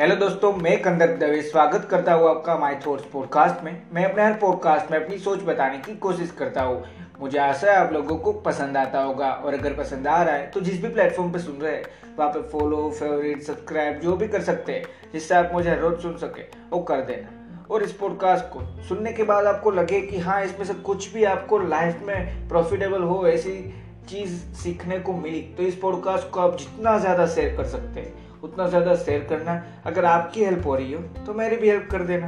Hello दोस्तों, मैं कंदर्प दवे स्वागत करता हूँ आपका माय थॉट्स पॉडकास्ट में। मैं अपने हर पॉडकास्ट में अपनी सोच बताने की कोशिश करता हूँ। मुझे आशा है आप लोगों को पसंद आता होगा, और अगर पसंद आ रहा है तो जिस भी प्लेटफॉर्म पर सुन रहे हैं वहाँ पे फॉलो, फेवरेट, सब्सक्राइब जो भी कर सकते हैं जिससे आप मुझे हर रोज सुन सके वो कर देना। और इस पॉडकास्ट को सुनने के बाद आपको लगे कि हाँ, इसमें से कुछ भी आपको लाइफ में प्रॉफिटेबल हो, ऐसी चीज़ सीखने को मिली, तो इस पॉडकास्ट को आप जितना ज़्यादा शेयर कर सकते हैं उतना ज़्यादा शेयर करना। अगर आपकी हेल्प हो रही हो तो मेरी भी हेल्प कर देना।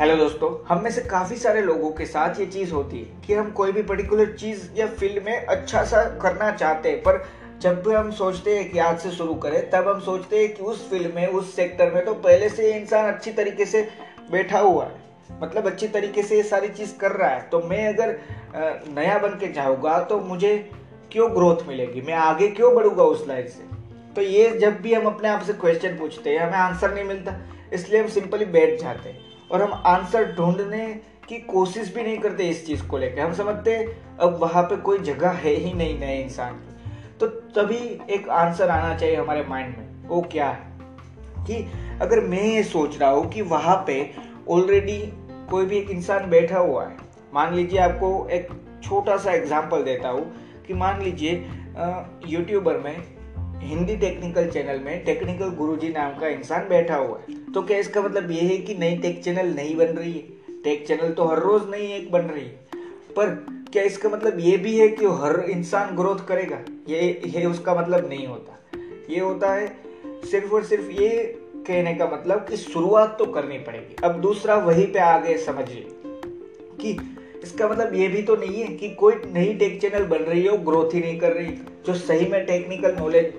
हेलो दोस्तों, हम में से काफ़ी सारे लोगों के साथ ये चीज़ होती है कि हम कोई भी पर्टिकुलर चीज़ या फील्ड में अच्छा सा करना चाहते हैं, पर जब भी हम सोचते हैं कि आज से शुरू करें तब हम सोचते हैं कि उस फील्ड में, उस सेक्टर में तो पहले से ये इंसान अच्छी तरीके से बैठा हुआ है, मतलब अच्छी तरीके से ये सारी चीज़ कर रहा है, तो मैं अगर नया बन के जाऊँगा तो मुझे क्यों ग्रोथ मिलेगी, मैं आगे क्यों बढ़ूँगा उस लाइन से। तो ये जब भी हम अपने आप से क्वेश्चन पूछते हैं हमें आंसर नहीं मिलता, इसलिए हम सिंपली बैठ जाते हैं और हम आंसर ढूंढने की कोशिश भी नहीं करते। इस चीज़ को लेकर हम समझते हैं अब वहाँ पे कोई जगह है ही नहीं नए इंसान की। तो तभी एक आंसर आना चाहिए हमारे माइंड में, वो क्या है कि अगर मैं ये सोच रहा हूँ कि वहाँ पे ऑलरेडी कोई भी एक इंसान बैठा हुआ है। मान लीजिए, आपको एक छोटा सा एग्जाम्पल देता हूँ कि मान लीजिए यूट्यूबर में, हिंदी टेक्निकल चैनल में टेक्निकल गुरुजी नाम का इंसान बैठा हुआ है। तो क्या इसका मतलब ये है कि नई टेक चैनल नहीं बन रही है? टेक चैनल तो हर रोज नई एक बन रही है, पर क्या इसका मतलब ये भी है कि हर इंसान ग्रोथ करेगा? ये उसका मतलब नहीं होता। ये होता है सिर्फ और सिर्फ ये कहने का मतलब कि शुरुआत तो करनी पड़ेगी। अब दूसरा वहीं पे आगे समझिए कि इसका मतलब ये भी तो नहीं है कि कोई नई टेक चैनल बन रही है और ग्रोथ ही नहीं कर रही। जो सही में टेक्निकल नॉलेज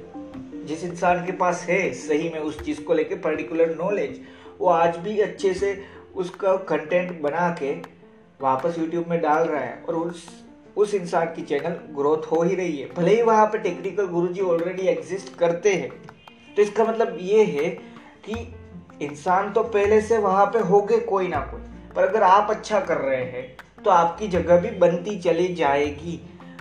जिस इंसान के पास है, सही में उस चीज़ को लेके पर्टिकुलर नॉलेज, वो आज भी अच्छे से उसका कंटेंट बना के वापस यूट्यूब में डाल रहा है, और उस इंसान की चैनल ग्रोथ हो ही रही है, भले ही वहाँ पे टेक्निकल गुरुजी ऑलरेडी एग्जिस्ट करते हैं। तो इसका मतलब ये है कि इंसान तो पहले से वहाँ पे होंगे कोई ना कोई, पर अगर आप अच्छा कर रहे हैं तो आपकी जगह भी बनती चली जाएगी।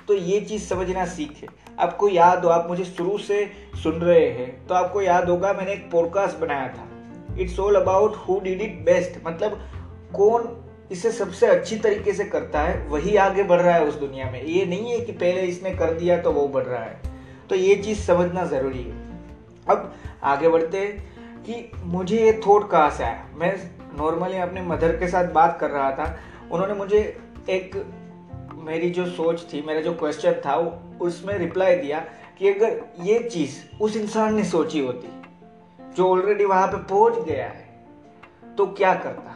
तो ये चीज़ समझना सीखे। आपको याद हो, आप मुझे शुरू से सुन रहे हैं तो आपको याद होगा मैंने एक पॉडकास्ट बनाया था, it's all about who did it best, मतलब कौन इसे सबसे अच्छी तरीके से करता है वही आगे बढ़ रहा है उस दुनिया में। ये नहीं है कि पहले इसने कर दिया तो वो बढ़ रहा है। तो ये चीज़ समझना ज़रूरी है। अब आगे बढ़ते हैं कि मुझे ये थॉट कहाँ से आया। मैं नॉर्मली अपने मदर के साथ बात कर रहा था, उन्होंने मुझे एक मेरी जो सोच थी, मेरा जो क्वेश्चन था, उसमें रिप्लाई दिया कि अगर ये चीज़ उस इंसान ने सोची होती जो ऑलरेडी वहाँ पे पहुँच गया है तो क्या करता?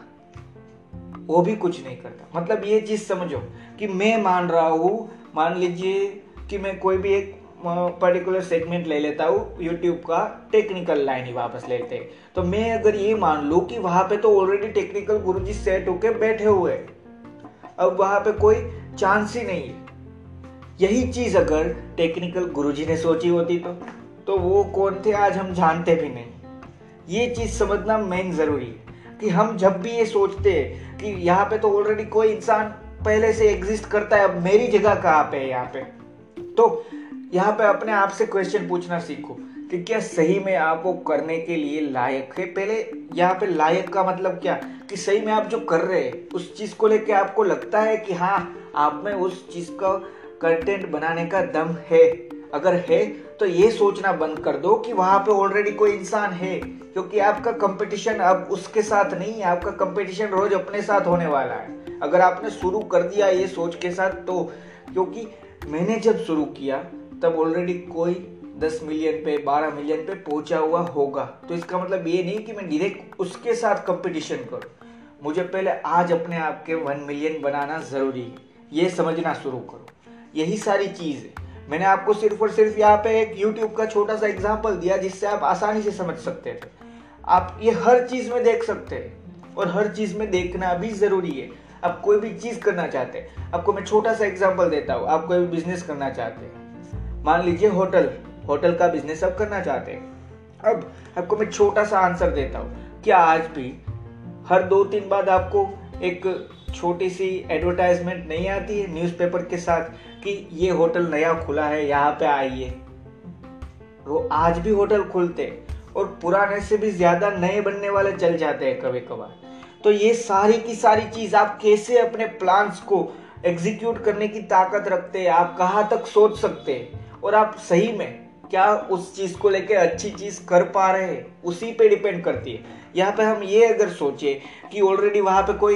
वो भी कुछ नहीं करता। मतलब ये चीज़ समझो कि मैं मान रहा हूँ, मान लीजिए कि मैं कोई भी एक पर्टिकुलर सेगमेंट ले लेता हूँ यूट्यूब का, टेक्निकल लाइन ही वापस लेते हैं, तो मैं अगर ये मान लूँ कि वहाँ पे तो ऑलरेडी टेक्निकल गुरुजी सेट होके बैठे हुए हैं, अब वहाँ पे कोई चांस ही नहीं है। यही चीज़ अगर टेक्निकल गुरुजी ने सोची होती तो वो कौन थे आज हम जानते भी नहीं। ये चीज़ समझना मेन ज़रूरी है कि हम जब भी ये सोचते हैं कि यहाँ पे तो ऑलरेडी कोई इंसान पहले से एग्जिस्ट करता है, अब मेरी जगह कहाँ पे है यहाँ पे, तो यहाँ पे अपने आप से क्वेश्चन पूछना सीखो कि क्या सही में आप वो करने के लिए लायक है। पहले यहाँ पे लायक का मतलब क्या, कि सही में आप जो कर रहे हैं उस चीज़ को लेके आपको लगता है कि हाँ, आप में उस चीज़ का कंटेंट बनाने का दम है। अगर है तो ये सोचना बंद कर दो कि वहाँ पे ऑलरेडी कोई इंसान है, क्योंकि आपका कंपटीशन अब उसके साथ नहीं है, आपका कंपटीशन रोज अपने साथ होने वाला है। अगर आपने शुरू कर दिया ये सोच के साथ, तो क्योंकि मैंने जब शुरू किया तब ऑलरेडी कोई 10 मिलियन पे, 12 मिलियन पे पहुँचा हुआ होगा। तो इसका मतलब ये नहीं कि मैं डायरेक्ट उसके साथ कंपटीशन करूँ। मुझे पहले आज अपने आप के 1 मिलियन बनाना ज़रूरी है, ये समझना शुरू करो। यही सारी चीज़ है। मैंने आपको सिर्फ और सिर्फ यहाँ पे एक YouTube का छोटा सा एग्जाम्पल दिया जिससे आप आसानी से समझ सकते थे। आप ये हर चीज़ में देख सकते हैं, और हर चीज़ में देखना भी ज़रूरी है। आप कोई भी चीज़ करना चाहते हैं, आपको मैं छोटा सा एग्जाम्पल देता हूँ, आप कोई भी बिजनेस करना चाहते हैं, मान लीजिए होटल का बिजनेस आप करना चाहते हैं। अब आपको मैं छोटा सा आंसर देता हूँ, क्या आज भी हर 2-3 बाद आपको एक छोटी सी एडवर्टाइजमेंट नहीं आती है न्यूज़पेपर के साथ कि ये होटल नया खुला है, यहाँ पे आइए? वो आज भी होटल खुलते, और पुराने से भी ज़्यादा नए बनने वाले चल जाते हैं कभी कभार। तो ये सारी की सारी चीज़, आप कैसे अपने प्लान्स को एग्जीक्यूट करने की ताकत रखते हैं, आप कहाँ तक सोच सकते हैं और आप सही में क्या उस चीज़ को लेके अच्छी चीज़ कर पा रहे हैं, उसी पे डिपेंड करती है। यहाँ पे हम ये अगर सोचें कि ऑलरेडी वहाँ पे कोई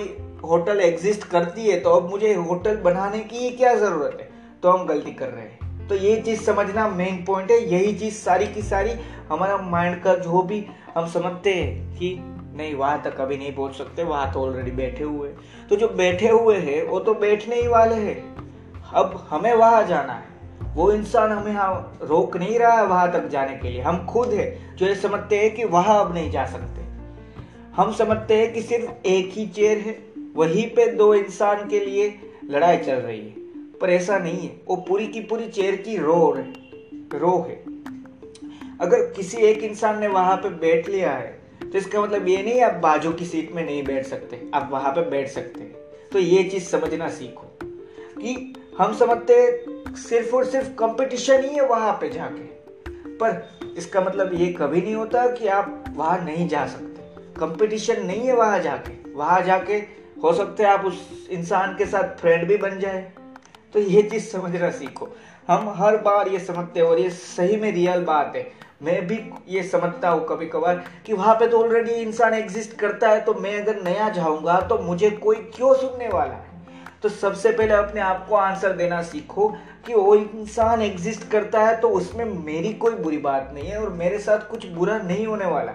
होटल एग्जिस्ट करती है तो अब मुझे होटल बनाने की क्या ज़रूरत है, तो हम गलती कर रहे हैं। तो ये चीज़ समझना मेन पॉइंट है। यही चीज़ सारी की सारी हमारा माइंड का जो भी हम समझते हैं कि नहीं वहाँ तक अभी नहीं पहुँच सकते, वहाँ तो ऑलरेडी बैठे हुए हैं, तो जो बैठे हुए हैं वो तो बैठने ही वाले हैं, अब हमें वहाँ जाना है। वो इंसान हमें हाँ रोक नहीं रहा है वहाँ तक जाने के लिए। हम खुद है जो ये समझते हैं कि वहाँ अब नहीं जा सकते। हम समझते हैं कि सिर्फ एक ही चेयर है, वहीं पे दो इंसान के लिए लड़ाई चल रही है, पर ऐसा नहीं है। वो पूरी की पूरी चेयर की रो है। अगर किसी एक इंसान ने वहाँ पे बैठ लिया है तो इसका मतलब ये नहीं आप बाजू की सीट में नहीं बैठ सकते, आप वहाँ पे बैठ सकते हैं। तो ये चीज़ समझना सीखो कि हम समझते हैं सिर्फ और सिर्फ कंपटीशन ही है वहाँ पे जाके, पर इसका मतलब ये कभी नहीं होता कि आप वहाँ नहीं जा सकते। कंपटीशन नहीं है वहाँ जाके। वहाँ जाके हो सकता है आप उस इंसान के साथ फ्रेंड भी बन जाए। तो ये चीज़ समझना सीखो। हम हर बार ये समझते हैं और ये सही में रियल बात है, मैं भी ये समझता हूँ कभी कभार कि वहाँ पे तो ऑलरेडी इंसान एग्जिस्ट करता है, तो मैं अगर नया जाऊँगा तो मुझे कोई क्यों सुनने वाला है। तो सबसे पहले अपने आप को आंसर देना सीखो कि वो इंसान एग्जिस्ट करता है तो उसमें मेरी कोई बुरी बात नहीं है और मेरे साथ कुछ बुरा नहीं होने वाला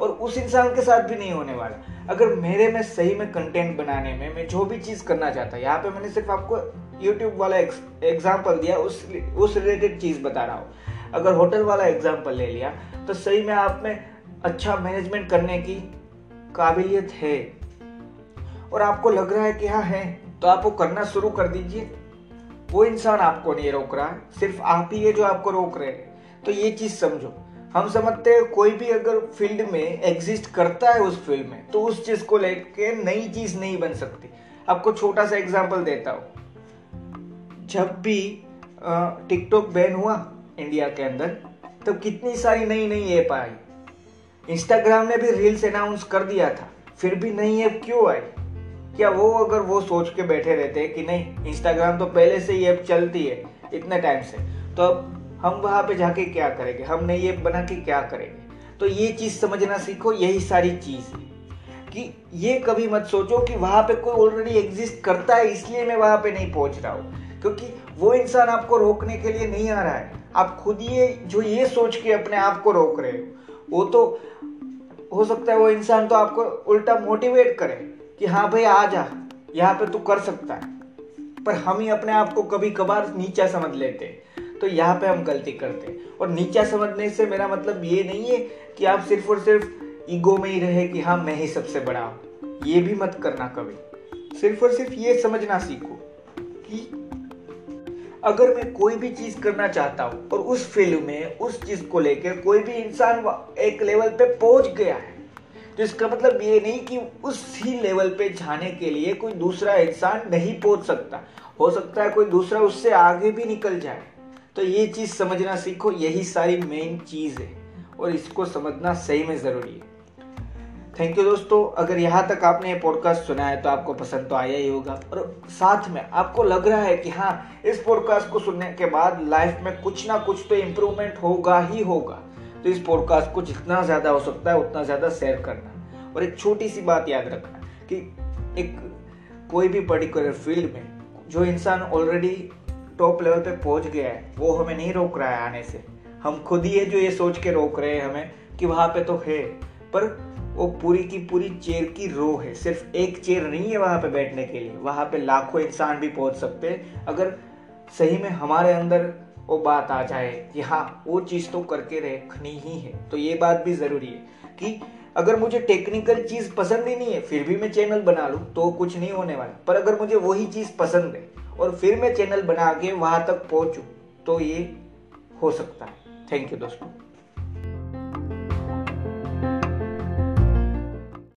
और उस इंसान के साथ भी नहीं होने वाला। अगर मेरे में सही में कंटेंट बनाने में मैं जो भी चीज़ करना चाहता हूँ, यहाँ पे मैंने सिर्फ आपको यूट्यूब वाला एग्जाम्पल दिया, उस रिलेटेड चीज़ बता रहा हूँ। अगर होटल वाला एग्जाम्पल ले लिया तो सही में आप में अच्छा मैनेजमेंट करने की काबिलियत है और आपको लग रहा है कि हाँ है, तो आप वो करना शुरू कर दीजिए। वो इंसान आपको नहीं रोक रहा है, सिर्फ आप ही है जो आपको रोक रहे हैं। तो ये चीज़ समझो। हम समझते हैं कोई भी अगर फील्ड में एग्जिस्ट करता है उस फील्ड में, तो उस चीज़ को लेके नई चीज़ नहीं बन सकती। आपको छोटा सा एग्जांपल देता हूँ। जब भी टिकटॉक बैन हुआ इंडिया के अंदर, तब तो कितनी सारी नई नई ऐप आई। इंस्टाग्राम ने भी रील्स अनाउंस कर दिया था, फिर भी नई ऐप क्यों आई? क्या वो अगर वो सोच के बैठे रहते हैं कि नहीं इंस्टाग्राम तो पहले से ही ऐप चलती है इतने टाइम से, तो अब हम वहाँ पे जाके क्या करेंगे, हम नई ऐप बना के क्या करेंगे? तो ये चीज़ समझना सीखो। यही सारी चीज़ कि ये कभी मत सोचो कि वहाँ पे कोई ऑलरेडी एग्जिस्ट करता है इसलिए मैं वहाँ पे नहीं पहुँच रहा हूँ, क्योंकि वो इंसान आपको रोकने के लिए नहीं आ रहा है। आप खुद ये जो ये सोच के अपने आप को रोक रहे हो, वो तो हो सकता है वो इंसान तो आपको उल्टा मोटिवेट करे कि हाँ भाई आ जा, यहाँ पे तू कर सकता है। पर हम ही अपने आप को कभी कभार नीचा समझ लेते हैं, तो यहाँ पे हम गलती करते हैं। और नीचा समझने से मेरा मतलब ये नहीं है कि आप सिर्फ और सिर्फ ईगो में ही रहे कि हाँ मैं ही सबसे बड़ा हूँ, ये भी मत करना कभी। सिर्फ और सिर्फ ये समझना सीखो कि अगर मैं कोई भी चीज़ करना चाहता हूँ और उस फील्ड में उस चीज़ को लेकर कोई भी इंसान एक लेवल पे पहुँच गया है, तो इसका मतलब ये नहीं कि उस ही लेवल पे जाने के लिए कोई दूसरा इंसान नहीं पहुंच सकता। हो सकता है कोई दूसरा उससे आगे भी निकल जाए। तो ये चीज़ समझना सीखो। यही सारी मेन चीज़ है और इसको समझना सही में ज़रूरी है। थैंक यू दोस्तों। अगर यहाँ तक आपने ये पॉडकास्ट सुना है तो आपको पसंद तो आया ही होगा, और साथ में आपको लग रहा है कि हाँ इस पॉडकास्ट को सुनने के बाद लाइफ में कुछ ना कुछ तो इम्प्रूवमेंट होगा ही होगा, तो इस पॉडकास्ट को जितना ज़्यादा हो सकता है उतना ज़्यादा शेयर करना। और एक छोटी सी बात याद रखना कि एक कोई भी पर्टिकुलर फील्ड में जो इंसान ऑलरेडी टॉप लेवल पे पहुंच गया है वो हमें नहीं रोक रहा है आने से। हम खुद ही है जो ये सोच के रोक रहे हैं हमें कि वहाँ पे तो है, पर वो पूरी की पूरी चेयर की रो है। सिर्फ एक चेयर नहीं है वहाँ पर बैठने के लिए, वहाँ पर लाखों इंसान भी पहुँच सकते हैं अगर सही में हमारे अंदर वो बात आ जाए कि हाँ वो चीज़ तो करके रखनी ही है। तो ये बात भी ज़रूरी है कि अगर मुझे टेक्निकल चीज़ पसंद ही नहीं है फिर भी मैं चैनल बना लूँ तो कुछ नहीं होने वाला, पर अगर मुझे वही चीज़ पसंद है और फिर मैं चैनल बना के वहाँ तक पहुँचूँ तो ये हो सकता है। थैंक यू दोस्तों।